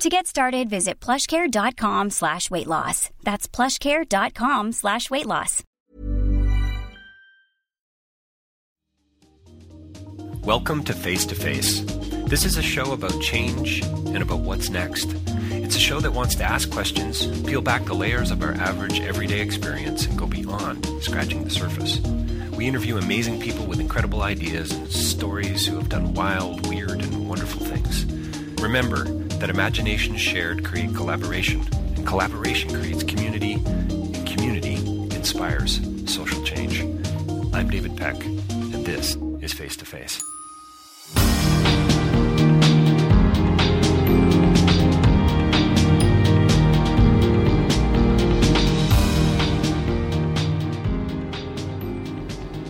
To get started, visit plushcare.com/weightloss. That's plushcare.com/weightloss. Welcome to Face. This is a show about change and about what's next. It's a show that wants to ask questions, peel back the layers of our average everyday experience, and go beyond scratching the surface. We interview amazing people with incredible ideas and stories who have done wild, weird, and wonderful things. Remember that imagination shared creates collaboration, and collaboration creates community, and community inspires social change. I'm David Peck, and this is Face to Face.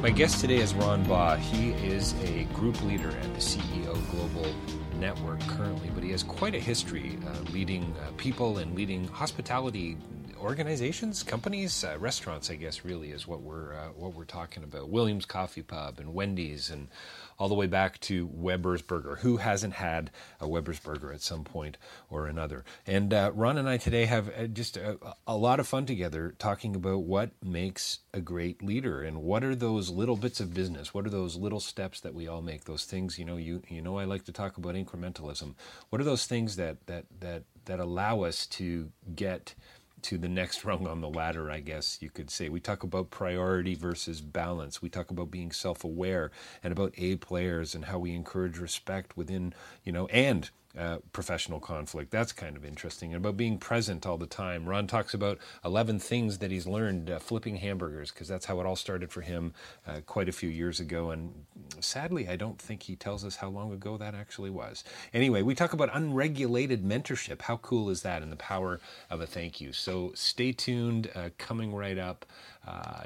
My guest today is Ron Baugh. He is a group leader at the CEO Global Network currently, but he has quite a history leading people and leading hospitality organizations, companies, restaurants, I guess, really is what we're talking about. Williams Coffee Pub and Wendy's, and all the way back to Weber's Burger. Who hasn't had a Weber's Burger at some point or another? And Ron and I today have just a lot of fun together talking about what makes a great leader and what are those little bits of business, what are those little steps that we all make, those things, you know I like to talk about incrementalism. What are those things that allow us to get to the next rung on the ladder, I guess you could say. We talk about priority versus balance. We talk about being self-aware and about A players and how we encourage respect within, and professional conflict. That's kind of interesting. And about being present all the time. Ron talks about 11 things that he's learned flipping hamburgers, because that's how it all started for him quite a few years ago. And sadly, I don't think he tells us how long ago that actually was. Anyway, we talk about unregulated mentorship. How cool is that? And the power of a thank you. So stay tuned. Coming right up,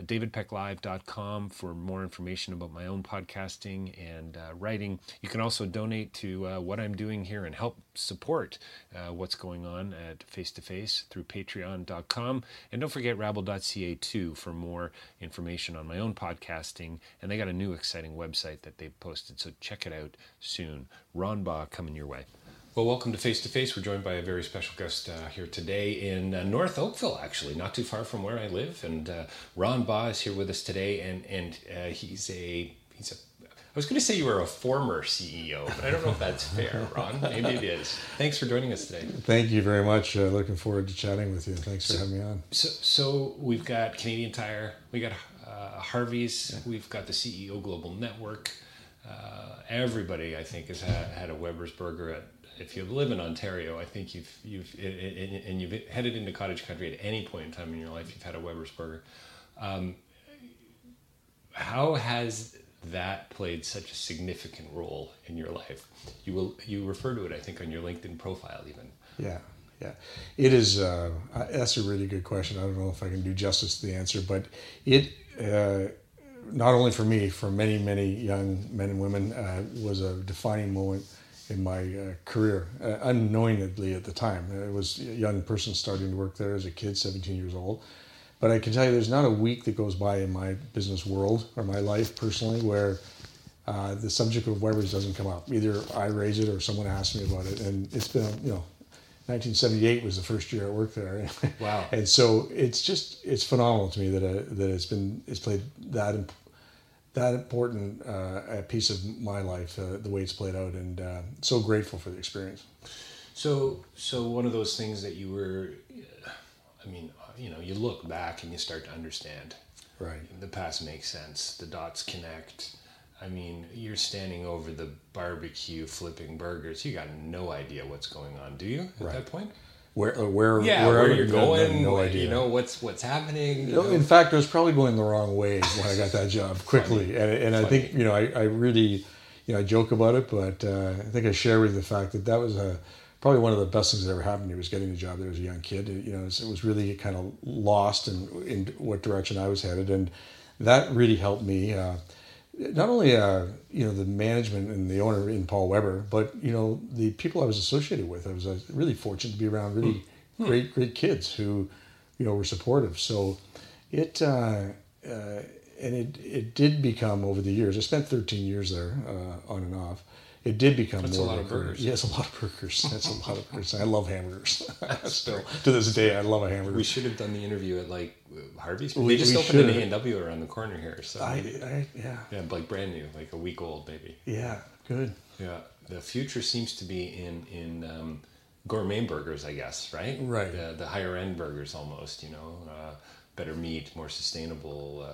DavidPeckLive.com for more information about my own podcasting and writing. You can also donate to what I'm doing here and help support what's going on at Face to Face through patreon.com. And don't forget rabble.ca too for more information on my own podcasting. And they got a new exciting website that they've posted, so check it out soon. Ron Baugh coming your way. Well, welcome to Face to Face. We're joined by a very special guest here today in North Oakville, actually, not too far from where I live. And Ron Baugh is here with us today, and he's a. I was going to say you were a former CEO, but I don't know if that's fair, Ron. Maybe it is. Thanks for joining us today. Thank you very much. Looking forward to chatting with you. Thanks for having me on. So we've got Canadian Tire, we got Harvey's, we've got the CEO Global Network. Everybody, I think, has had a Weber's Burger at. If you live in Ontario, I think you've headed into cottage country at any point in time in your life, you've had a Weber's Burger. How has that played such a significant role in your life? You refer to it, I think, on your LinkedIn profile even. Yeah. It is, that's a really good question. I don't know if I can do justice to the answer, but it, not only for me, for many, many young men and women, was a defining moment in my career, unknowingly at the time. I was a young person starting to work there as a kid, 17 years old. But I can tell you there's not a week that goes by in my business world or my life personally where the subject of Weber's doesn't come up. Either I raise it or someone asks me about it. And it's been, 1978 was the first year I worked there. Wow. And so it's phenomenal to me that it's played that important piece of my life, the way it's played out, and so grateful for the experience. So one of those things that you look back and you start to understand Right. The past makes sense. The dots connect. I mean, you're standing over the barbecue flipping burgers. You got no idea what's going on, do you? At that point, where you're going, no idea. You know what's happening. You know? In fact, I was probably going the wrong way when I got that job quickly, and I think I really I joke about it, but I think I share with you the fact that was probably one of the best things that ever happened to me was getting the job there as a young kid. It was really kind of lost in what direction I was headed, and that really helped me. Not only the management and the owner in Paul Weber, but the people I was associated with. I was really fortunate to be around really great kids who were supportive. So it did become over the years. I spent 13 years there on and off. It did become that's more. That's a lot of burgers. Yes, a lot of burgers. That's a lot of burgers. I love hamburgers. Still, to this day, I love a hamburger. We should have done the interview at Harvey's. They just opened an A&W around the corner here. So brand new, a week old maybe. Yeah, good. Yeah, the future seems to be in gourmet burgers, I guess. Right. Right. The higher end burgers, almost. Better meat, more sustainable,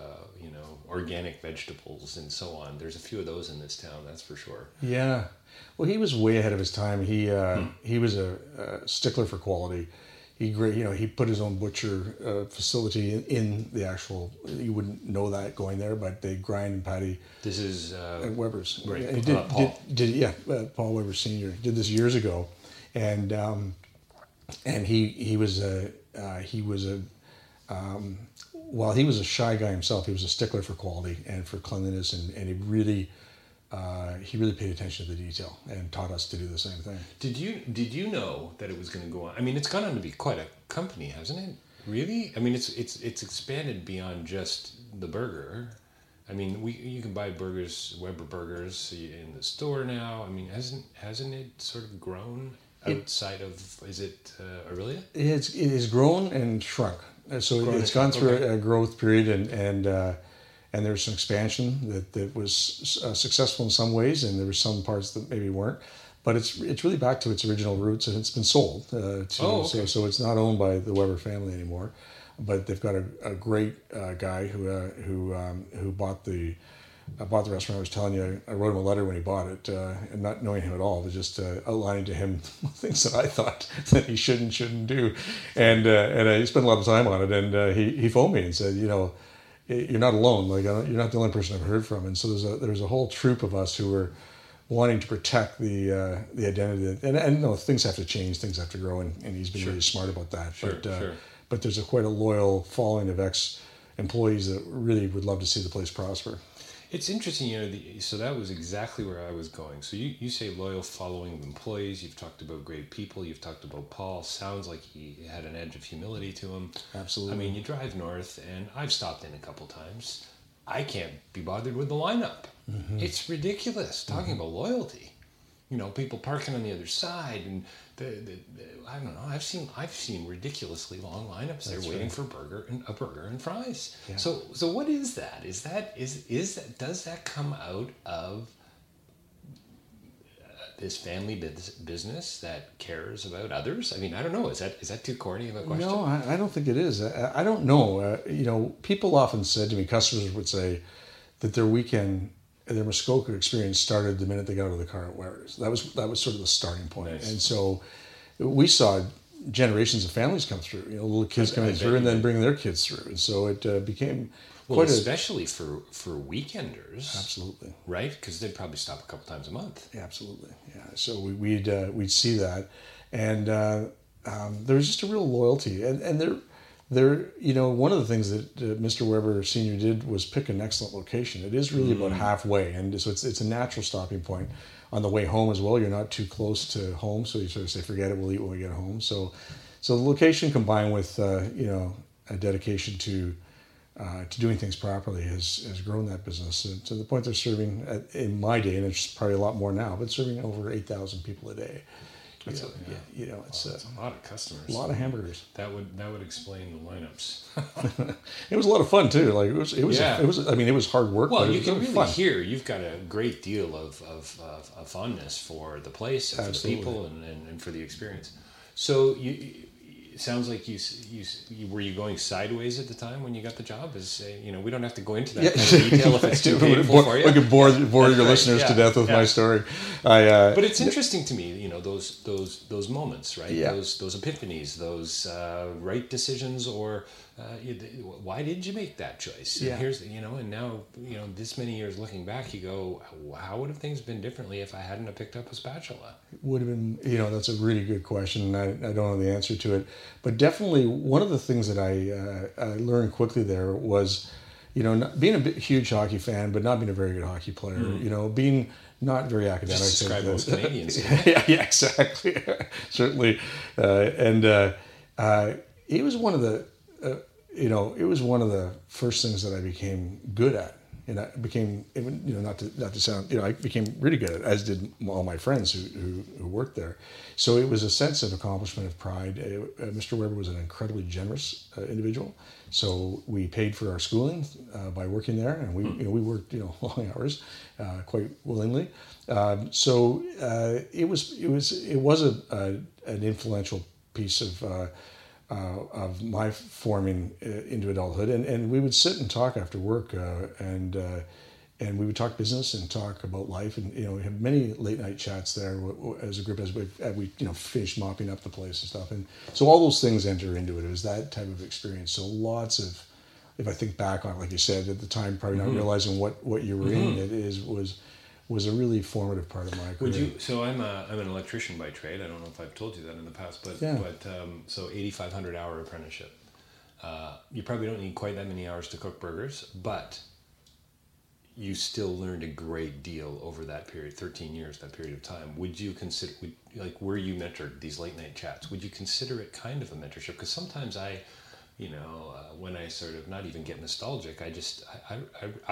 organic vegetables and so on. There's a few of those in this town, that's for sure. Yeah. Well, he was way ahead of his time. He was a stickler for quality. He put his own butcher facility in the actual. You wouldn't know that going there, but they grind and patty. This is at Weber's. Right. He did Paul Weber Sr. did this years ago, and while he was a shy guy himself, he was a stickler for quality and for cleanliness, and he really paid attention to the detail and taught us to do the same thing. Did you know that it was going to go on? I mean, it's gone on to be quite a company, hasn't it? Really? I mean, it's expanded beyond just the burger. I mean, you can buy Weber burgers in the store now. I mean, hasn't it sort of grown outside of? Is it Aurelia? It has grown and shrunk. So it's gone through a growth period, and there was some expansion that was successful in some ways, and there were some parts that maybe weren't. But it's really back to its original roots, and it's been sold to. Oh, okay. So it's not owned by the Weber family anymore, but they've got a great guy who bought the. I bought the restaurant. I was telling you, I wrote him a letter when he bought it, and not knowing him at all, but just outlining to him things that I thought that he shouldn't do, and I spent a lot of time on it. And he phoned me and said, you're not alone. You're not the only person I've heard from. And so there's a whole troop of us who were wanting to protect the identity. And no, things have to change, things have to grow, and he's been really smart about that. Sure, but there's quite a loyal following of ex-employees that really would love to see the place prosper. It's interesting, so that was exactly where I was going. So you say loyal following of employees. You've talked about great people. You've talked about Paul. Sounds like he had an edge of humility to him. Absolutely. I mean, you drive north, and I've stopped in a couple times. I can't be bothered with the lineup. Mm-hmm. It's ridiculous, talking about loyalty. People parking on the other side, and I don't know. I've seen ridiculously long lineups there waiting for a burger and fries. Yeah. So what is that? Does that come out of this family business that cares about others? I mean, I don't know. Is that too corny of a question? No, I don't think it is. I don't know. People often said to me, customers would say that their weekend. Their Muskoka experience started the minute they got out of the car at Weber's. That was sort of the starting point. Nice. And so we saw generations of families come through, little kids coming through and then bringing their kids through. And so it became quite especially for weekenders. Absolutely. Right? Because they'd probably stop a couple times a month. Yeah, absolutely. Yeah. So we'd see that. And there was just a real loyalty. And there, one of the things that Mr. Weber Sr. did was pick an excellent location. It is really about halfway, and so it's a natural stopping point on the way home as well. You're not too close to home, so you sort of say, "Forget it, we'll eat when we get home." So the location combined with a dedication to doing things properly has grown that business to the point they're serving in my day, and it's probably a lot more now, but serving over 8,000 people a day. It's a lot of customers. A lot of hamburgers. That would explain the lineups. It was a lot of fun too. It was hard work. Well, you can really hear you've got a great deal of fondness for the place, and for the people, and for the experience. So you It sounds like you were you going sideways at the time when you got the job? Is we don't have to go into that kind of detail if it's too painful for you. We could bore your listeners to death with my story. But it's interesting to me, those moments, right? Yeah. Those epiphanies, those right decisions, or why did you make that choice? Yeah. And here's and now this many years looking back, you go, how would have things been differently if I hadn't have picked up a spatula? It would have been, that's a really good question, and I don't know the answer to it. But definitely one of the things that I learned quickly there was, being a huge hockey fan, but not being a very good hockey player, being not very academic. Just describe those Canadians. Yeah, exactly. Certainly. It was one of the, it was one of the first things that I became good at. And I became, not to sound, I became really good at it, as did all my friends who worked there. So it was a sense of accomplishment, of pride. Mr. Weber was an incredibly generous individual. So we paid for our schooling by working there, and we worked long hours, quite willingly. It was an influential piece of my forming into adulthood, and we would sit and talk after work, and we would talk business and talk about life, and we had many late night chats there as a group as we finished mopping up the place and stuff, and so all those things enter into it. It was that type of experience. So lots of, if I think back on, like you said at the time, probably not realizing what you were in, was a really formative part of my career. So I'm an electrician by trade. I don't know if I've told you that in the past, but 8,500 hour apprenticeship. You probably don't need quite that many hours to cook burgers, but you still learned a great deal over that period, 13 years, that period of time. Would you consider, where you mentored these late night chats, would you consider it kind of a mentorship? Because sometimes when I sort of not even get nostalgic, I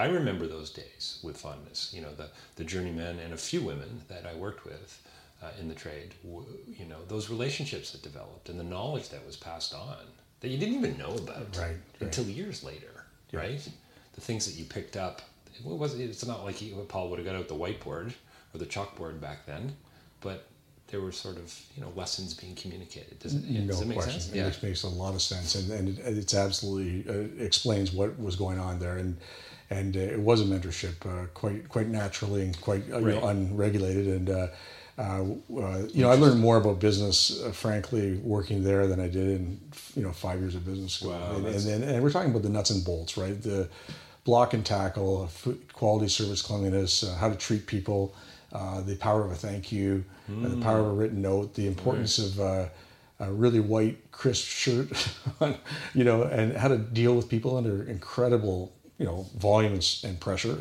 remember those days with fondness. The journeymen and a few women that I worked with in the trade. Those relationships that developed and the knowledge that was passed on that you didn't even know about until years later. Yeah. Right, the things that you picked up. It's not like Paul would have got out the whiteboard or the chalkboard back then, but there were sort of lessons being communicated. Does it make sense? Yeah. It makes a lot of sense, and it's absolutely explains what was going on there, and it was a mentorship, quite naturally and quite unregulated, and I learned more about business, frankly, working there than I did in 5 years of business school. Wow, and we're talking about the nuts and bolts, right? The block and tackle, food, quality, service, cleanliness, how to treat people. The power of a thank you, the power of a written note, the importance of a really white, crisp shirt, and how to deal with people under incredible, volume and pressure.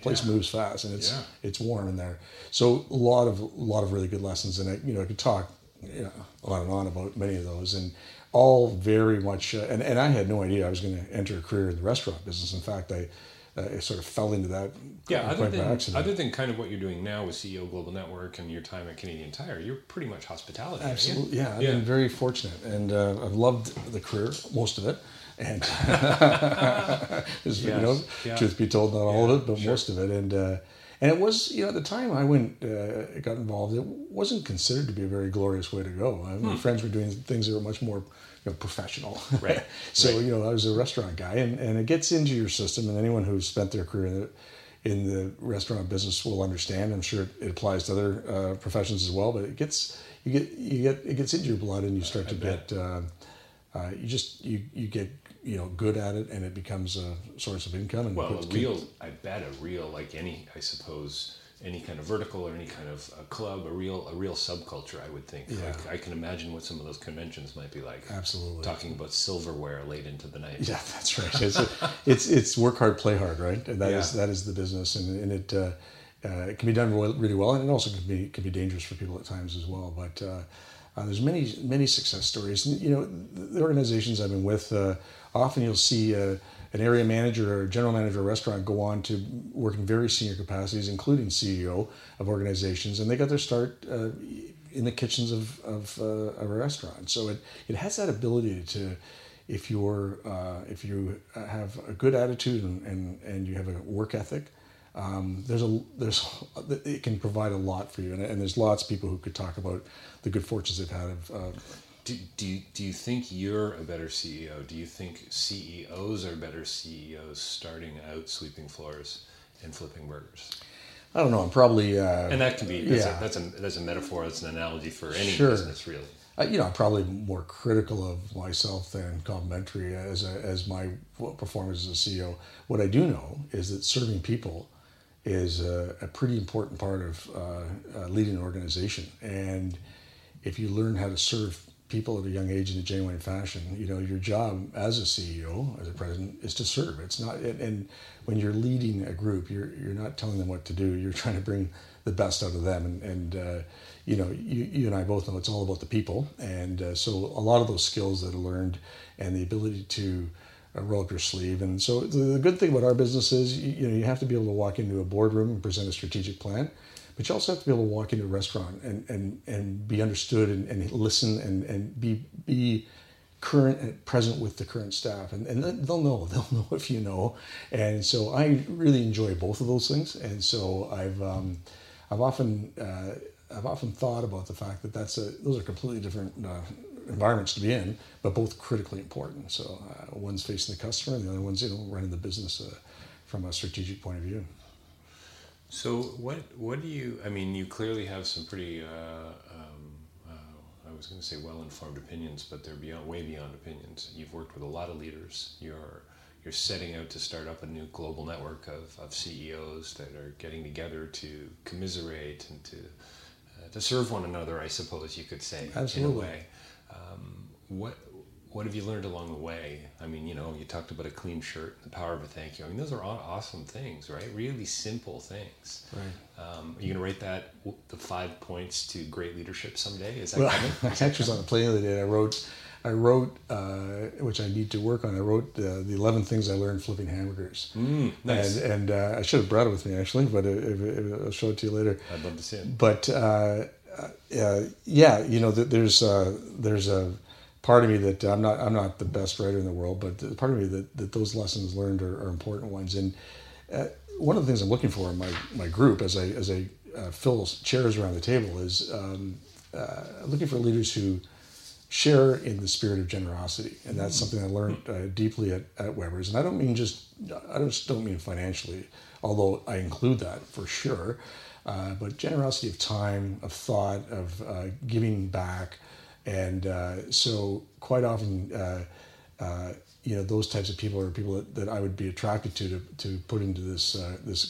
Place moves fast, and it's warm in there. So a lot of really good lessons, and I could talk on and on about many of those, and all very much. And I had no idea I was going to enter a career in the restaurant business. In fact, I sort of fell into that by accident. Other than kind of what you're doing now with CEO Global Network and your time at Canadian Tire, you're pretty much hospitality. Absolutely, yeah. I've been very fortunate, and I've loved the career, most of it. And truth be told, not all of it, but most of it. And it was, at the time I got involved, it wasn't considered to be a very glorious way to go. My friends were doing things that were much more professional. Right. So, I was a restaurant guy, and it gets into your system, and anyone who's spent their career in the restaurant business will understand. I'm sure it applies to other professions as well, but it gets, it gets into your blood, and you start to get, you get, good at it, and it becomes a source of income. And any kind of vertical or any kind of a club, a real subculture, I would think. Yeah. Like, I can imagine what some of those conventions might be like. Absolutely. Talking about silverware late into the night. Yeah, that's right. It's work hard, play hard, right? And that is the business, and it it can be done really well, and it also can be dangerous for people at times as well. But there's many success stories. And, the organizations I've been with, often you'll see an area manager or a general manager of a restaurant go on to work in very senior capacities, including CEO of organizations, and they got their start in the kitchens of a restaurant. So it has that ability to, if you have a good attitude and you have a work ethic, it can provide a lot for you, and there's lots of people who could talk about the good fortunes they've had of Do you think you're a better CEO? Do you think CEOs are better CEOs starting out sweeping floors and flipping burgers? I don't know. I'm probably and that can be that's a metaphor. That's an analogy for any business, really. I'm probably more critical of myself than complimentary as my performance as a CEO. What I do know is that serving people is a pretty important part of leading an organization. And if you learn how to serve people at a young age in a genuine fashion, your job as a CEO, as a president, is to serve. It's not, and when you're leading a group, you're not telling them what to do. You're trying to bring the best out of them. You and I both know it's all about the people. And so a lot of those skills that are learned and the ability to roll up your sleeve. And so the good thing about our business is, you have to be able to walk into a boardroom and present a strategic plan, but you also have to be able to walk into a restaurant and be understood and listen and be current and present with the current staff. And they'll know if you know. And so I really enjoy both of those things. And so I've often thought about the fact that those are completely different environments to be in, but both critically important. So one's facing the customer and the other one's running the business from a strategic point of view. So what do you, you clearly have some pretty, I was going to say well-informed opinions, but they're way beyond opinions. You've worked with a lot of leaders. You're setting out to start up a new global network of CEOs that are getting together to commiserate and to serve one another, I suppose you could say. Absolutely. In a way. What have you learned along the way? You talked about a clean shirt and the power of a thank you. Those are all awesome things, right? Really simple things. Right. Are you going to write that, the 5 points to great leadership someday? Is that coming? I actually was on a plane the other day and I wrote, which I need to work on, the 11 things I learned flipping hamburgers. Nice. And I should have brought it with me, actually, but I'll show it to you later. I'd love to see it. But, there's a part of me that I'm not the best writer in the world, but part of me that those lessons learned are important ones. And one of the things I'm looking for in my group as I fill chairs around the table is looking for leaders who share in the spirit of generosity. And that's something I learned deeply at Weber's. And I just don't mean financially, although I include that for sure, but generosity of time, of thought, of giving back. And so quite often, those types of people are people that I would be attracted to put into this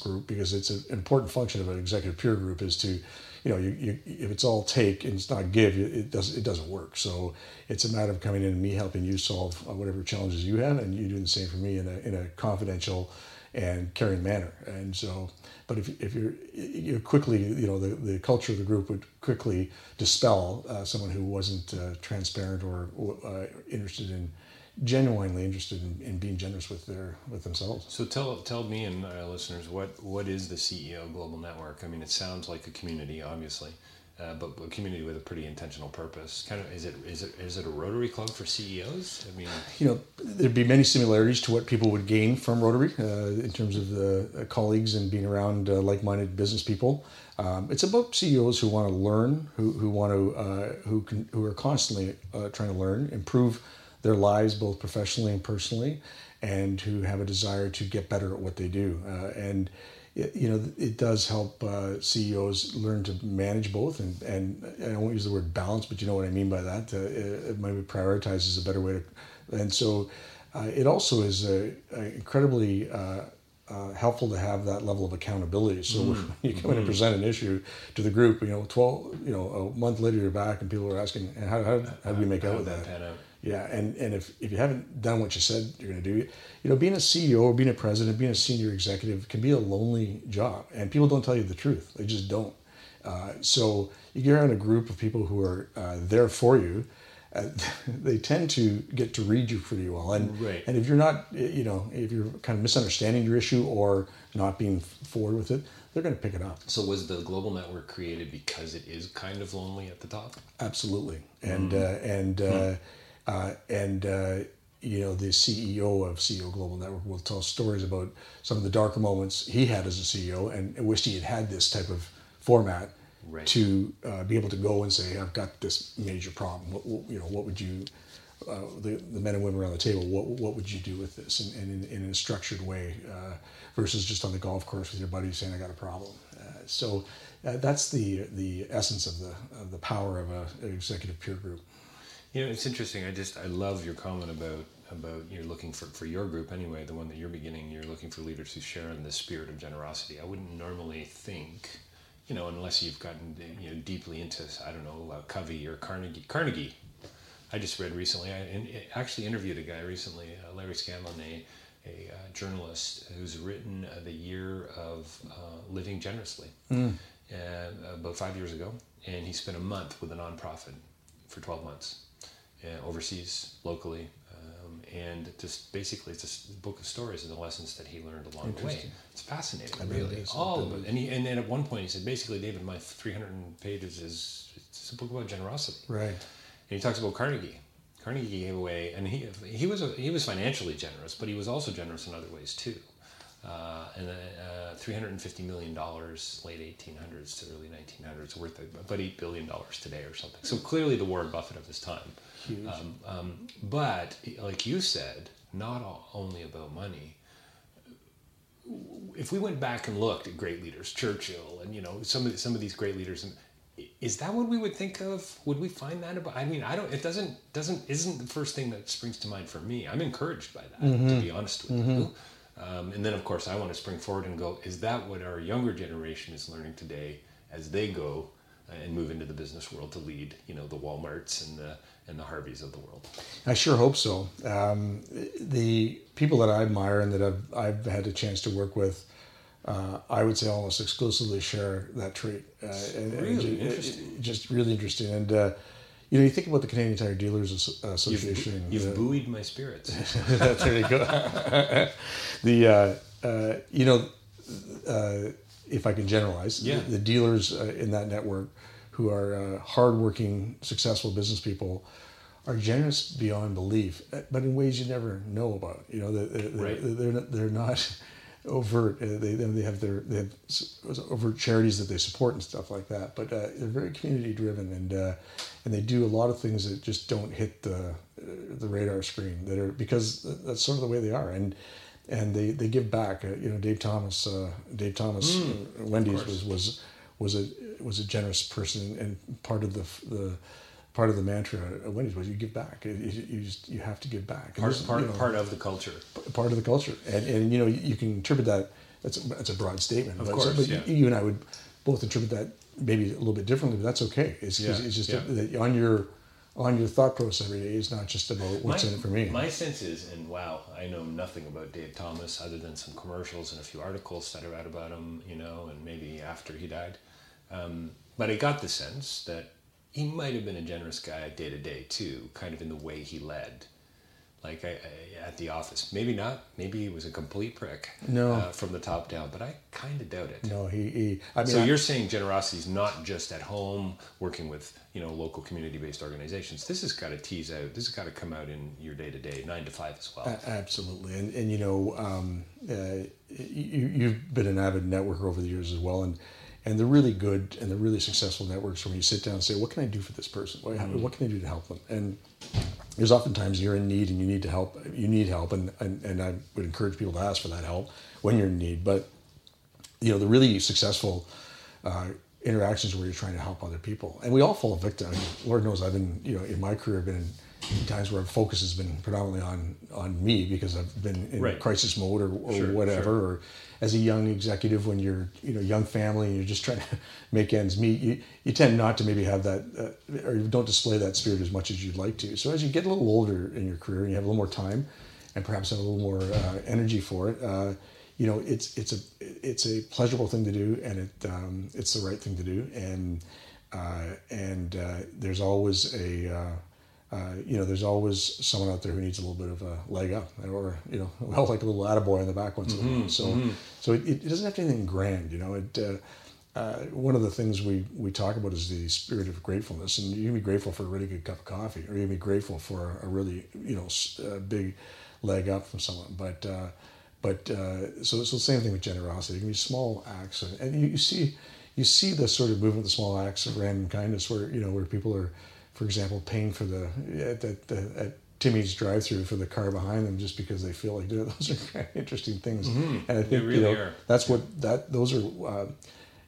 group, because it's an important function of an executive peer group is to, if it's all take and it's not give, it doesn't work. So it's a matter of coming in and me helping you solve whatever challenges you have, and you doing the same for me in a confidential and caring manner. And so, but if you're quickly, the culture of the group would quickly dispel someone who wasn't transparent or genuinely interested in being generous with themselves. So tell me and our listeners, what is the CEO Global Network? It sounds like a community, obviously, but a community with a pretty intentional purpose. Kind of, is it a Rotary Club for CEOs? There'd be many similarities to what people would gain from Rotary in terms of the colleagues and being around like-minded business people. It's about CEOs who want to learn, who are constantly trying to learn, improve their lives both professionally and personally, and who have a desire to get better at what they do. It does help CEOs learn to manage both, and I won't use the word balance, but you know what I mean by that. It maybe prioritizes a better way to, and so it also is incredibly helpful to have that level of accountability. So when you come in and present an issue to the group, a month later you're back and people are asking, how do we make out with that? Yeah, and if you haven't done what you said you're going to do, being a CEO or being a president, being a senior executive can be a lonely job, and people don't tell you the truth. They just don't. So you get around a group of people who are there for you. They tend to get to read you pretty well, and right. And if you're not, if you're kind of misunderstanding your issue or not being forward with it, they're going to pick it up. So was the Global Network created because it is kind of lonely at the top? Absolutely, the CEO of CEO Global Network will tell stories about some of the darker moments he had as a CEO and wished he had this type of format right. to be able to go and say, I've got this major problem. What would you, the men and women around the table, what would you do with this? And in a structured way versus just on the golf course with your buddy saying, I got a problem. So that's the essence of the power of an executive peer group. It's interesting. I love your comment about you're looking for your group anyway, the one that you're beginning, you're looking for leaders who share in this spirit of generosity. I wouldn't normally think, unless you've gotten deeply into, Covey or Carnegie. I just read recently, I actually interviewed a guy recently, Larry Scanlon, a journalist who's written The Year of Living Generously about 5 years ago. And he spent a month with a nonprofit for 12 months, overseas, locally. And just basically, it's a book of stories and the lessons that he learned along the way. It's fascinating, really. All of it. And then at one point, he said, basically, David, my 300 pages it's a book about generosity. Right. And he talks about Carnegie. Carnegie gave away, and he was financially generous, but he was also generous in other ways too. And $350 million late 1800s to early 1900s, worth about $8 billion today or something. So clearly the Warren Buffett of this time. Huge. But like you said, not only about money. If we went back and looked at great leaders, Churchill, and some of these great leaders, and is that what we would think of? Would we find that about? I mean, I don't. It isn't the first thing that springs to mind for me. I'm encouraged by that, to be honest with you. And then, of course, I want to spring forward and go, is that what our younger generation is learning today as they go and move into the business world to lead, the Walmarts and the Harveys of the world? I sure hope so. The people that I admire and that I've had a chance to work with, I would say almost exclusively share that trait. Interesting. Just really interesting. And you think about the Canadian Tire Dealers Association. You've buoyed my spirits. There you go. If I can generalize, the dealers in that network who are hardworking, successful business people are generous beyond belief, but in ways you never know about. They're not overt. They have overt charities that they support and stuff like that. But they're very community driven, and they do a lot of things that just don't hit the radar screen. That are because that's sort of the way they are, and they give back. Dave Thomas, Wendy's was a generous person, and part of the part of the mantra at Wendy's was you give back. You have to give back. Part of the culture. Part of the culture, and you can interpret that. That's a broad statement. Of course, you and I would both interpret that maybe a little bit differently, but that's okay. It's just on your thought process every day. It's not just about what's in it for me. My sense is, I know nothing about Dave Thomas other than some commercials and a few articles that are out about him, and maybe after he died. But I got the sense that he might have been a generous guy day to day too, kind of in the way he led, like I at the office. Maybe not. Maybe he was a complete prick from the top down, but I kind of doubt it. No, he I mean, so you're saying generosity is not just at home working with local community-based organizations. This has got to tease out. This has got to come out in your day to day, 9 to 5 as well. Absolutely, and you've been an avid networker over the years as well, and the really good and the really successful networks, when you sit down and say, what can I do for this person? What can I do to help them? And there's oftentimes you're in need and you need to help. You need help, and I would encourage people to ask for that help when you're in need. But the really successful interactions where you're trying to help other people, and we all fall victim. I mean, Lord knows I've been, in my career, I've been in times where focus has been predominantly on me because I've been in crisis mode or whatever. Sure. Or as a young executive, when you're young family and you're just trying to make ends meet, you tend not to maybe have that or you don't display that spirit as much as you'd like to. So as you get a little older in your career and you have a little more time and perhaps have a little more energy for it, it's a pleasurable thing to do, and it's the right thing to do, and there's always a. There's always someone out there who needs a little bit of a leg up, or like a little attaboy on the back once in a while. So it doesn't have to be anything grand. One of the things we talk about is the spirit of gratefulness, and you can be grateful for a really good cup of coffee, or you can be grateful for a really big leg up from someone. But so it's the same thing with generosity. It can be small acts, and you see. you see this sort of movement, the small acts of random kindness, where, you know, where people are, for example, paying for the at Timmy's drive-through for the car behind them just because they feel like doing. Those are kind of interesting things, and I think they really are. That's what that those are.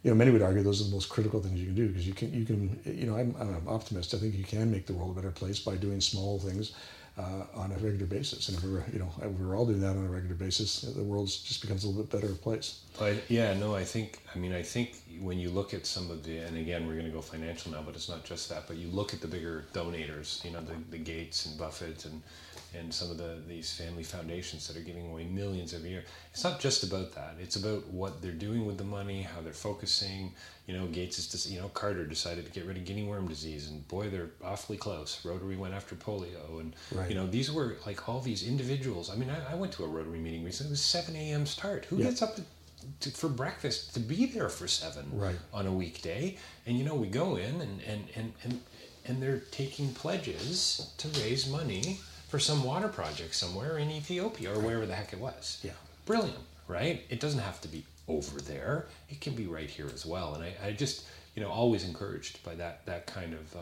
You know, many would argue those are the most critical things you can do, because you can you know, I'm an optimist. I think you can make the world a better place by doing small things on a regular basis. And if we're all doing that on a regular basis, the world just becomes a little bit better place. I think when you look at some of the, and again, we're going to go financial now, but it's not just that, but you look at the bigger donators, you know, the Gates and Buffett and some of these family foundations that are giving away millions every year. It's not just about that. It's about what they're doing with the money, how they're focusing. You know, Gates is just, you know, Carter decided to get rid of guinea worm disease, and boy, they're awfully close. Rotary went after polio, and right. You know, these were like all these individuals. I mean, I went to a Rotary meeting recently. It was 7 a.m. start. Who gets up for breakfast to be there for 7 right. on a weekday? And you know, we go in and they're taking pledges to raise money for some water project somewhere in Ethiopia or wherever the heck it was. Yeah. Brilliant, right? It doesn't have to be over there. It can be right here as well. And I just, you know, always encouraged by that kind of,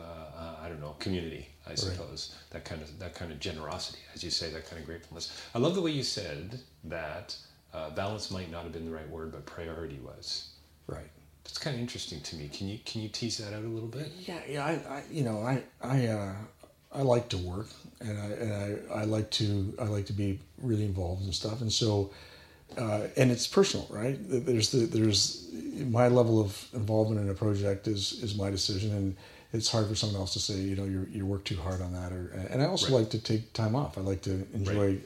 I don't know, community, I suppose. Right. That kind of generosity, as you say, that kind of gratefulness. I love the way you said that balance might not have been the right word, but priority was. Right. That's kind of interesting to me. Can you tease that out a little bit? Yeah. I like to work, and I like to be really involved in stuff, and so and it's personal, right? There's my level of involvement in a project is my decision, and it's hard for someone else to say, you know, you work too hard on that, or and I also like to take time off. I like to enjoy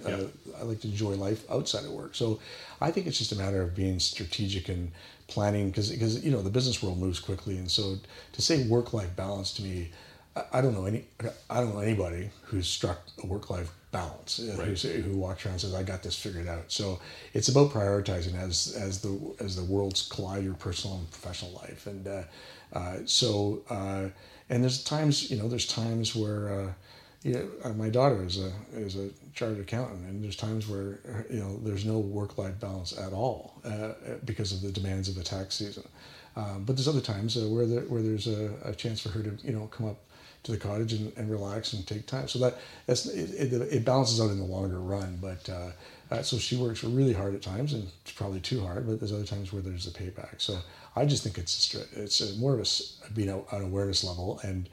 I like to enjoy life outside of work. So I think it's just a matter of being strategic and planning, because you know, the business world moves quickly, and so to say work-life balance to me. I don't know anybody who's struck a work-life balance, who walks around and says, "I got this figured out." So it's about prioritizing as the worlds collide, your personal and professional life, and and there's times where my daughter is a chartered accountant, and there's times where, you know, there's no work-life balance at all because of the demands of the tax season, but there's other times where there's a chance for her to, you know, come up to the cottage and relax and take time. So it balances out in the longer run. But so she works really hard at times, and it's probably too hard. But there's other times where there's a payback. So I just think it's more of an awareness level, and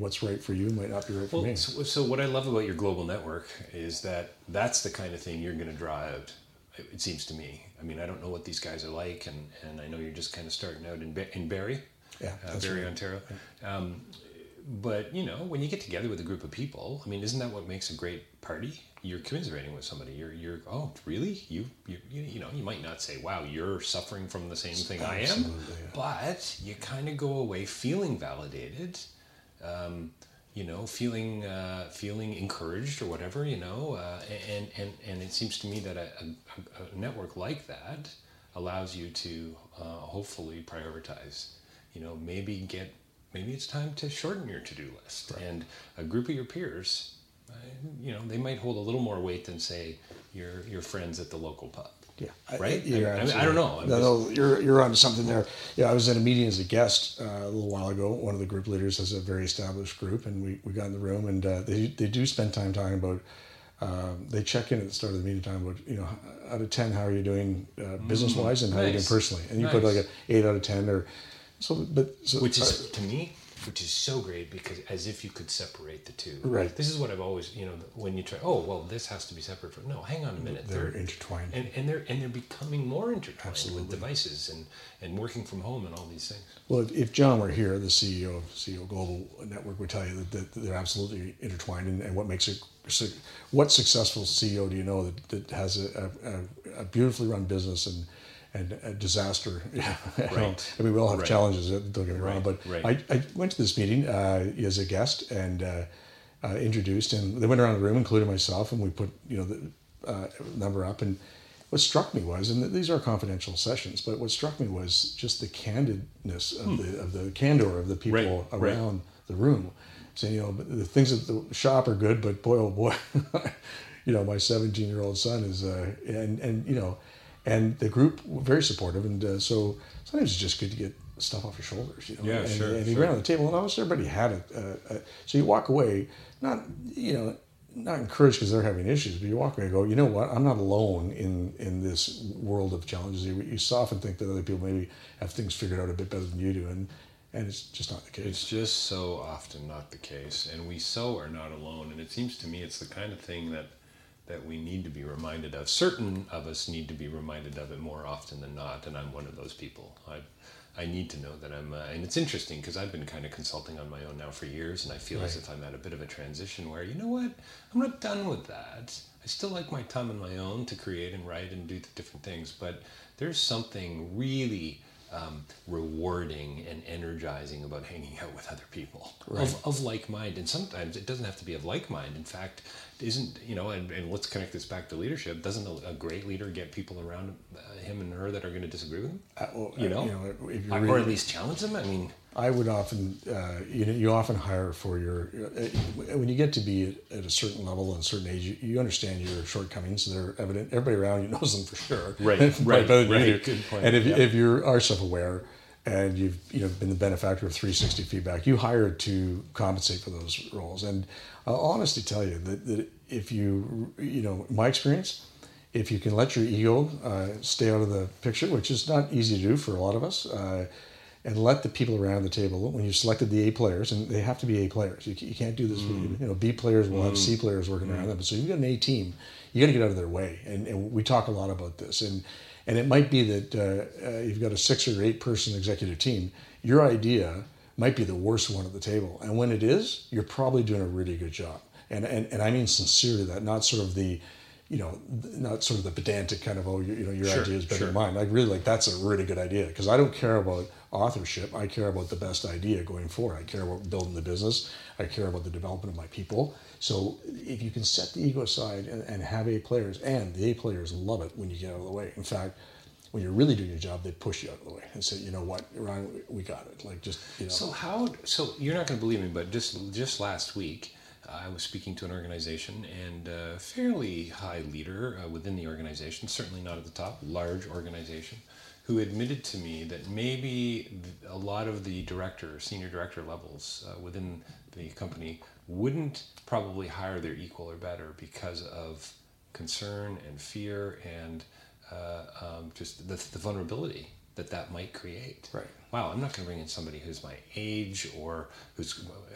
what's right for you might not be right for me. So what I love about your global network is that's the kind of thing you're going to draw out. It seems to me. I mean, I don't know what these guys are like, and I know you're just kind of starting out in Barrie, Barrie, right. Ontario. Yeah. But, you know, when you get together with a group of people, I mean, isn't that what makes a great party? You're commiserating with somebody. You're oh, really? You know, you might not say, wow, you're suffering from the same thing I am. Yeah. But you kind of go away feeling validated, you know, feeling encouraged or whatever, you know. And it seems to me that a network like that allows you to hopefully prioritize, you know, maybe it's time to shorten your to-do list. Right. And a group of your peers, you know, they might hold a little more weight than, say, your friends at the local pub. Yeah. Right? I don't know. No, you're onto something there. Yeah, I was in a meeting as a guest a little while ago. One of the group leaders has a very established group, and we got in the room, and they do spend time talking about, they check in at the start of the meeting time about, you know, out of 10, how are you doing business-wise, and how are you doing personally? And you put like an 8 out of 10 or... Which is so great, because as if you could separate the two. Right. This is what I've always, you know, when you try, oh, well, this has to be separate from, no, hang on a minute. They're intertwined. And they're becoming more intertwined. Absolutely. With devices and working from home and all these things. Well, if John were here, the CEO of CEO Global Network would tell you that they're absolutely intertwined, and what makes it, what successful CEO do you know that has a beautifully run business and a disaster. Right. I mean, we all have challenges, don't get me wrong, but I went to this meeting as a guest and introduced, and they went around the room, including myself, and we put, you know, the number up, and what struck me was, and these are confidential sessions, but what struck me was just the candidness of the candor of the people around the room. Saying, you know, the things at the shop are good, but boy, oh boy, you know, my 17-year-old son is, and you know, and the group were very supportive, and so sometimes it's just good to get stuff off your shoulders, you know. Yeah, and, sure. And you ran on the table, and almost everybody had it. So you walk away, not encouraged because they're having issues, but you walk away and go, you know what, I'm not alone in this world of challenges. You often think that other people maybe have things figured out a bit better than you do, and it's just not the case. It's just so often not the case, and we so are not alone. And it seems to me it's the kind of thing that we need to be reminded of. Certain of us need to be reminded of it more often than not, and I'm one of those people. I need to know that I'm, and it's interesting because I've been kind of consulting on my own now for years, and I feel as if I'm at a bit of a transition where, you know what, I'm not done with that. I still like my time on my own to create and write and do different things, but there's something really rewarding and energizing about hanging out with other people of like mind. And sometimes it doesn't have to be of like mind. In fact, and let's connect this back to leadership. Doesn't a great leader get people around him and her that are going to disagree with him? Or at least challenge them? I mean, I would often, you often hire for your, when you get to be at a certain level and a certain age, you understand your shortcomings. They're evident. Everybody around you knows them for sure. Right. Good point. And if you are self-aware and you've been the benefactor of 360 feedback, you hire to compensate for those roles. And I'll honestly tell you that if you my experience, if you can let your ego stay out of the picture, which is not easy to do for a lot of us, and let the people around the table, when you selected the A players, and they have to be A players. You can't do this. B players will have C players working around them. So you've got an A team. You got to get out of their way. And we talk a lot about this. And it might be that you've got a 6 or 8 person executive team. Your idea might be the worst one at the table. And when it is, you're probably doing a really good job. And I mean sincerely that, not sort of the, not sort of the pedantic kind of, your idea is better than mine. I really that's a really good idea, because I don't care about authorship. I care about the best idea going forward. I care about building the business. I care about the development of my people. So if you can set the ego aside and have A players, and the A players love it when you get out of the way. In fact, when you're really doing your job, they push you out of the way and say, you know what, Ron, we got it. So you're not going to believe me, but just last week, I was speaking to an organization, and a fairly high leader within the organization, certainly not at the top, large organization, who admitted to me that maybe a lot of the senior director levels within the company wouldn't probably hire their equal or better because of concern and fear and just the vulnerability that might create. Right. Wow, I'm not going to bring in somebody who's my age or who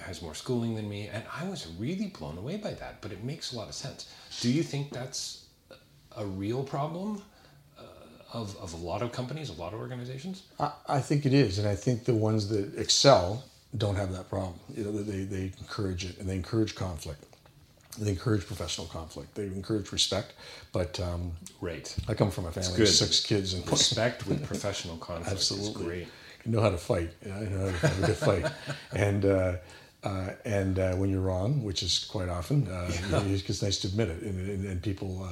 has more schooling than me. And I was really blown away by that, but it makes a lot of sense. Do you think that's a real problem of a lot of companies, a lot of organizations? I think it is, and I think the ones that excel don't have that problem. They encourage it, and they encourage conflict. They encourage professional conflict. They encourage respect, but I come from a family of 6 kids, and respect with professional conflict. Absolutely, is great. You know how to fight. I know how to fight, and when you're wrong, which is quite often, it's nice to admit it, and people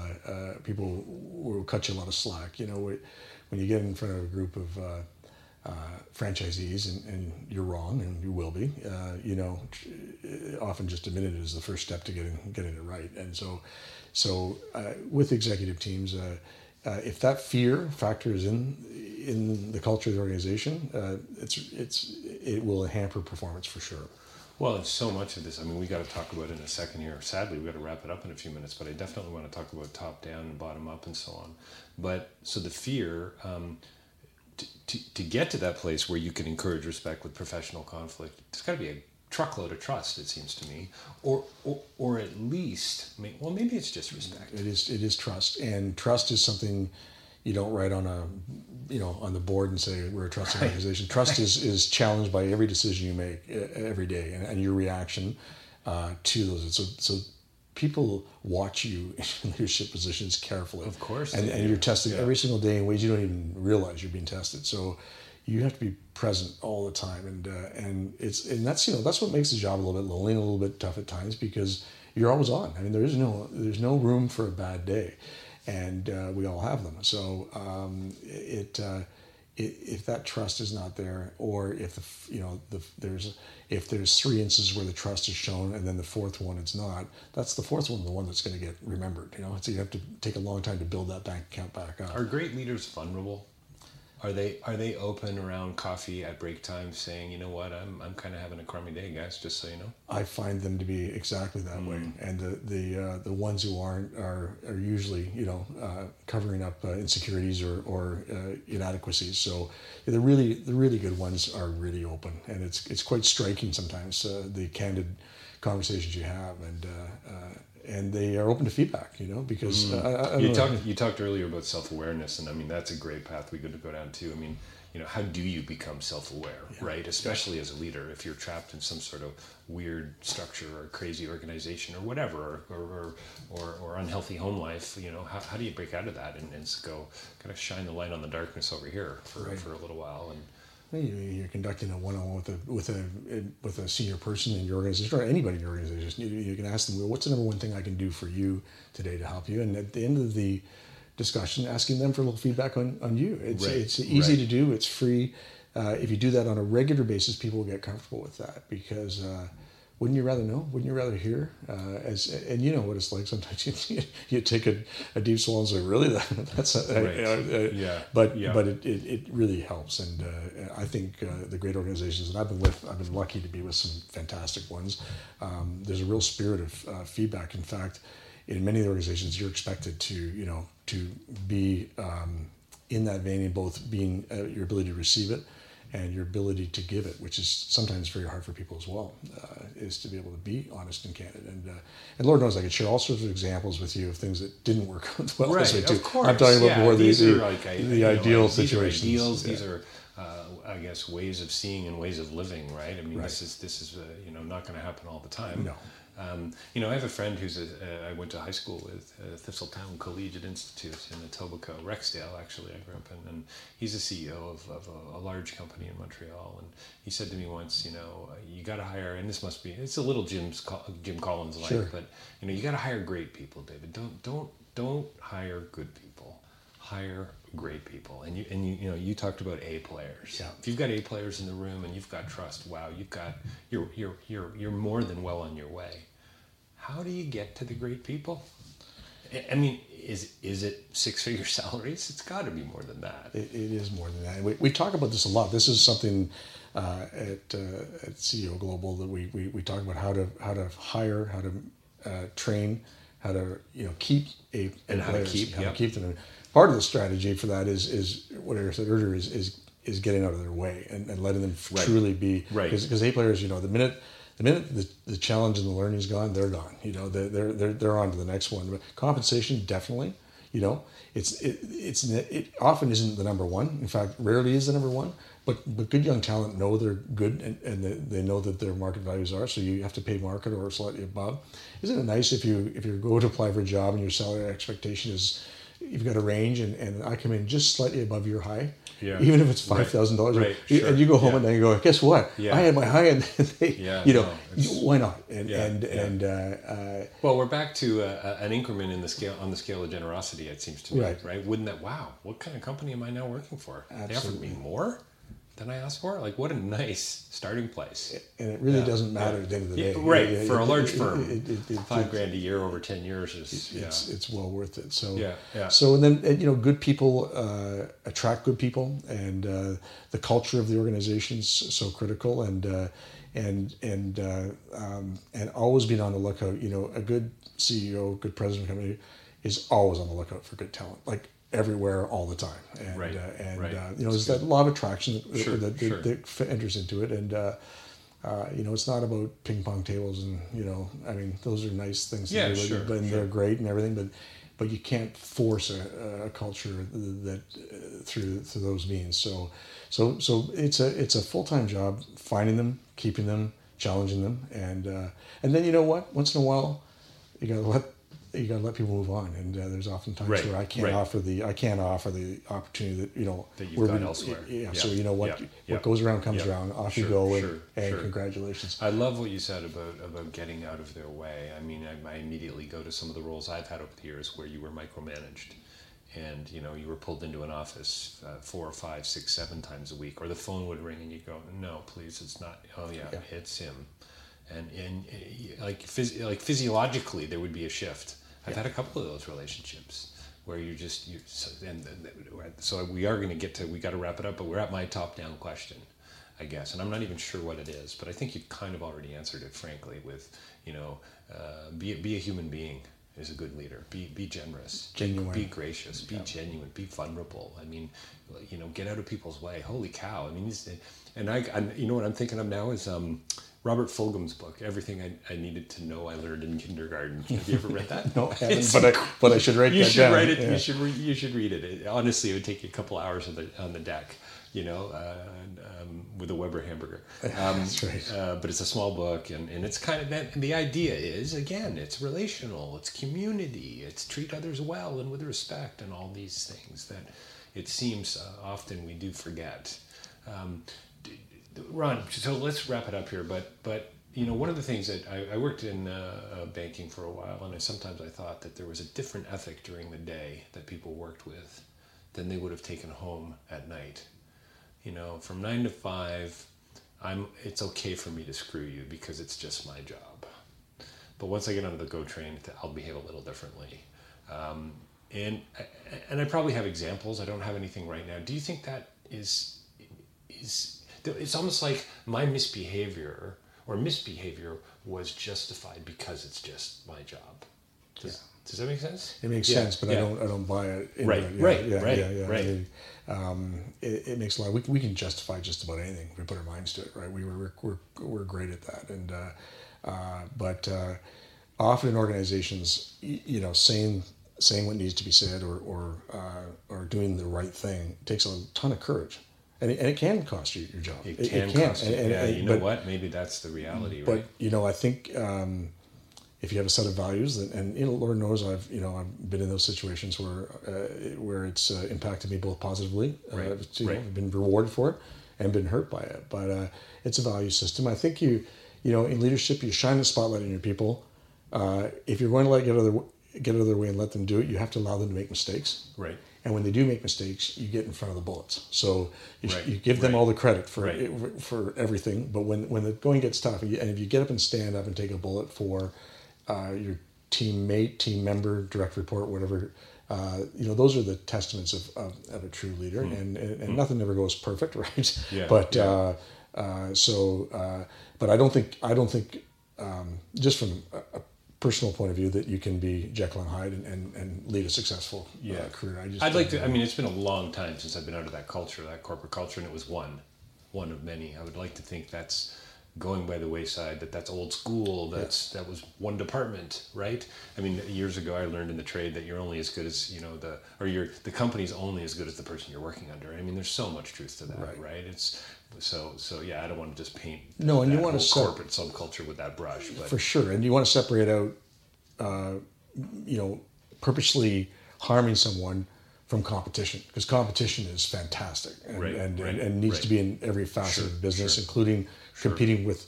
will cut you a lot of slack. When you get in front of a group of franchisees and you're wrong, and you will be, often just admitting it is the first step to getting it right. And so with executive teams, if that fear factor is in the culture of the organization, it will hamper performance for sure. Well, it's so much of this. I mean, we got to talk about it in a second here. Sadly, we got to wrap it up in a few minutes, but I definitely want to talk about top down and bottom up and so on. But so the fear, to get to that place where you can encourage respect with professional conflict, there's got to be a truckload of trust, it seems to me, or at least, maybe it's just respect. It is trust, and trust is something you don't write on on the board and say we're a trusting organization. Trust is challenged by every decision you make every day and your reaction to those. So people watch you in leadership positions carefully. Of course. And you're tested every single day in ways you don't even realize you're being tested. So you have to be present all the time, and that's what makes the job a little bit lonely and a little bit tough at times, because you're always on. I mean, there's no room for a bad day, and we all have them. So if that trust is not there, or if there's 3 instances where the trust is shown and then the fourth one it's not, that's the fourth one, the one that's going to get remembered. So you have to take a long time to build that bank account back up. Are great leaders vulnerable? Are they open around coffee at break time saying, you know what, I'm kind of having a crummy day, guys, just so you know? I find them to be exactly that way. And the ones who aren't are usually, covering up insecurities or inadequacies. So the really good ones are really open. And it's quite striking sometimes, the candid conversations you have. And they are open to feedback, because you talked earlier about self-awareness, and I mean that's a great path we could go down too. I mean, how do you become self-aware, right? Especially as a leader, if you're trapped in some sort of weird structure or crazy organization or whatever, or unhealthy home life, how do you break out of that and go kind of shine the light on the darkness over here for a little while? And you're conducting a one-on-one with a senior person in your organization or anybody in your organization. You can ask them, well, what's the number one thing I can do for you today to help you? And at the end of the discussion, asking them for a little feedback on you. It's easy to do. It's free. If you do that on a regular basis, people will get comfortable with that because wouldn't you rather know? Wouldn't you rather hear? And you know what it's like. Sometimes you take a deep swallow and say, "Really, that's." But it really helps, and I think the great organizations that I've been with, I've been lucky to be with some fantastic ones. There's a real spirit of feedback. In fact, in many of the organizations, you're expected to be in that vein in both being your ability to receive it and your ability to give it, which is sometimes very hard for people as well, is to be able to be honest and candid. And Lord knows I could share all sorts of examples with you of things that didn't work out well. Right, of course. I'm talking about more the ideal situations. These are ideals. These are, I guess, ways of seeing and ways of living, right? I mean, this is not going to happen all the time. No. I have a friend who's I went to high school with, Thistletown Collegiate Institute in Etobicoke, Rexdale, actually, I grew up in, and he's the CEO of a large company in Montreal, and he said to me once, you got to hire, and this must be, it's a little Jim Collins-like, sure, but, you got to hire great people, David. Don't hire good people. Hire great people. And you talked about A players. Yeah. If you've got A players in the room and you've got trust, wow, you're more than well on your way. How do you get to the great people? I mean, is it six-figure salaries? It's got to be more than that. It is more than that. We talk about this a lot. This is something at CEO Global that we talk about how to hire, how to train, how to keep A and how players, to keep how to keep them. Part of the strategy for that is what I said earlier is getting out of their way and letting them truly be, because A players, the minute the challenge and the learning is gone, they're gone. They're on to the next one. But compensation, definitely, it often isn't the number one. In fact, rarely is the number one. But good young talent know they're good and they know that their market values are, so you have to pay market or slightly above. Isn't it nice if you go to apply for a job and your salary expectation is, you've got a range, and I come in just slightly above your high, even if it's $5,000, and you go home and then you go, guess what? Yeah. I had my high, and they, why not? Well, we're back to an increment on the scale of generosity. It seems to me, right? Wouldn't that? Wow, what kind of company am I now working for? Absolutely. They offered me more than I asked for. Like, what a nice starting place. And it really doesn't matter at the end of the day. Right. For a large firm, $5,000 a year over 10 years is... It's well worth it. So, good people attract good people, and the culture of the organization is so critical, and always being on the lookout. A good CEO, good president of a company is always on the lookout for good talent. Like, everywhere, all the time, there's that law of attraction that enters into it, and it's not about ping pong tables, and those are nice things to do, they're great and everything, but you can't force a culture that through those means. So it's a full-time job finding them, keeping them, challenging them, and then once in a while you gotta let people move on, and there's often times where I can't offer the opportunity that you've got elsewhere. So what goes around comes around. Off you go, and congratulations. I love what you said about getting out of their way. I mean, I immediately go to some of the roles I've had over the years where you were micromanaged, and you were pulled into an office 4, 5, 6, 7 times a week, or the phone would ring and you go, no, please, it's not. Oh it's him, and like physiologically there would be a shift. I've had a couple of those relationships, where so we are going to get to, we got to wrap it up, but we're at my top-down question, I guess, and I'm not even sure what it is, but I think you've kind of already answered it, frankly, with, be a human being is a good leader. Be generous. Genuine. Be gracious. Be genuine. Be vulnerable. I mean, get out of people's way. Holy cow! I mean, what I'm thinking of now is Robert Fulghum's book, Everything I Needed to Know I Learned in Kindergarten. Have you ever read that? No, I haven't, but I should write that down. Write it, yeah. You should read it. Honestly, it would take you a couple hours on the deck, with a Weber hamburger. That's right. But it's a small book, and it's kind of that. And the idea is, again, it's relational, it's community, it's treat others well and with respect, and all these things that it seems often we do forget. Ron, so let's wrap it up here. But one of the things that I worked in banking for a while, and I thought that there was a different ethic during the day that people worked with than they would have taken home at night. From 9 to 5, it's okay for me to screw you because it's just my job. But once I get onto the GO train, I'll behave a little differently. And I probably have examples. I don't have anything right now. Do you think that is it's almost like my misbehavior was justified because it's just my job? Does that make sense? It makes sense, but I don't buy it. Right. It makes a lot. We can justify just about anything if we put our minds to it, right? We're great at that, but often in organizations, saying what needs to be said or doing the right thing takes a ton of courage. And it can cost you your job. It can. Cost you. Maybe that's the reality. But right? I think if you have a set of values, and Lord knows I've been in those situations where it's impacted me both positively. Right. I've been rewarded for it and been hurt by it. But it's a value system. I think you in leadership, you shine a spotlight on your people. If you're going to get out of their way and let them do it, you have to allow them to make mistakes. Right. And when they do make mistakes, you get in front of the bullets. So you give them all the credit for everything. But when the going gets tough, and if you get up and stand up and take a bullet for your teammate, team member, direct report, whatever, those are the testaments of a true leader. Mm. And nothing ever goes perfect, right? Yeah. But I don't think just from a personal point of view that you can be Jekyll and Hyde and lead a successful career. It's been a long time since I've been out of that culture, that corporate culture, and it was one of many. I would like to think that's going by the wayside, that's old school, that was one department, right? I mean, years ago I learned in the trade that you're only as good as, the company's only as good as the person you're working under. I mean, there's so much truth to that, right? It's I don't want to just paint you want to corporate subculture with that brush. But. For sure, and you want to separate out, purposely harming someone from competition, because competition is fantastic and needs to be in every facet of business, including competing with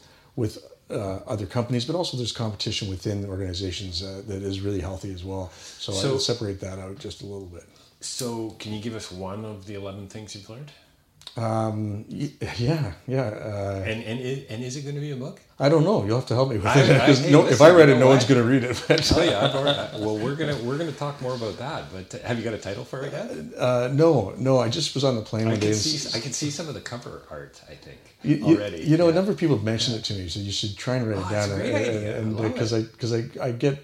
other companies, but also there's competition within organizations that is really healthy as well. So I would separate that out just a little bit. So can you give us one of the 11 things you've learned? And is it going to be a book? I don't know. You'll have to help me with it. If I read it, no one's going to read it. But. Oh yeah. Well, we're gonna talk more about that. But have you got a title for it yet? No. I just was on the plane one day. I can see some of the cover art. I think already. A number of people have mentioned it to me. So you should try and write it down. And because I get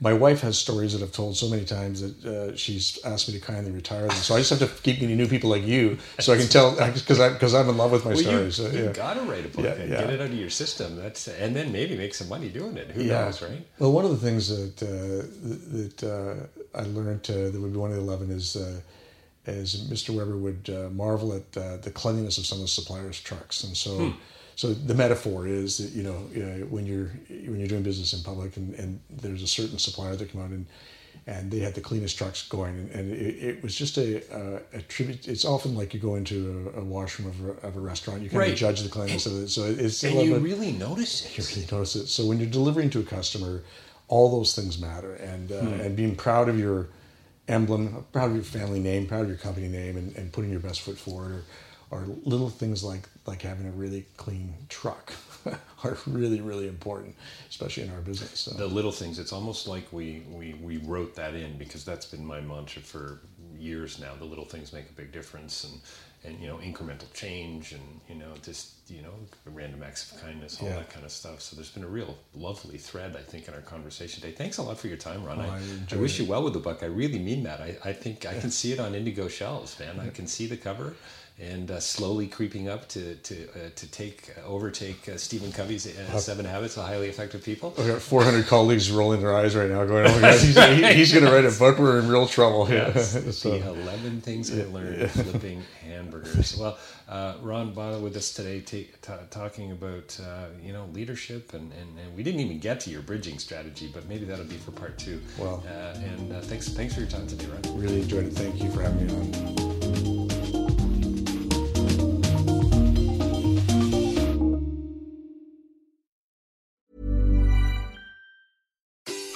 my wife has stories that I've told so many times that she's asked me to kindly retire them. So I just have to keep meeting new people like you, so I can tell, because I'm in love with my stories. You gotta write a book and get it out of your system. And then maybe make some money doing it. Who knows, right? Well, one of the things that I learned that would be one of the 11 is Mr. Weber would marvel at the cleanliness of some of the suppliers' trucks, and so. So the metaphor is that when you're doing business in public and there's a certain supplier that come out and they had the cleanest trucks going and it was just a tribute. It's often like you go into a washroom of a restaurant, you can judge the cleanliness of it. So it's you really notice it. So when you're delivering to a customer, all those things matter and being proud of your emblem, proud of your family name, proud of your company name, and putting your best foot forward. are little things like having a really clean truck are really, really important, especially in our business. So. The little things, it's almost like we wrote that in, because that's been my mantra for years now. The little things make a big difference, and you know, incremental change, and you know, just, you know, random acts of kindness, all that kind of stuff. So there's been a real lovely thread, I think, in our conversation today. Thanks a lot for your time, Ron. I wish you well with the book. I really mean that. I think I can see it on Indigo shelves, man. I can see the cover, and slowly creeping up to overtake Stephen Covey's Seven Habits of Highly Effective People. I've got 400 colleagues rolling their eyes right now, going, "Oh my God, he's going to write a book. We're in real trouble." Yes, so. The 11 things I learned flipping hamburgers. Well, Ron Baugh with us today, talking about leadership, and we didn't even get to your bridging strategy, but maybe that'll be for part two. Wow. And thanks for your time today, Ron. Really enjoyed it. Thank you for having me on.